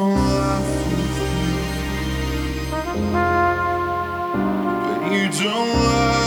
don't love me.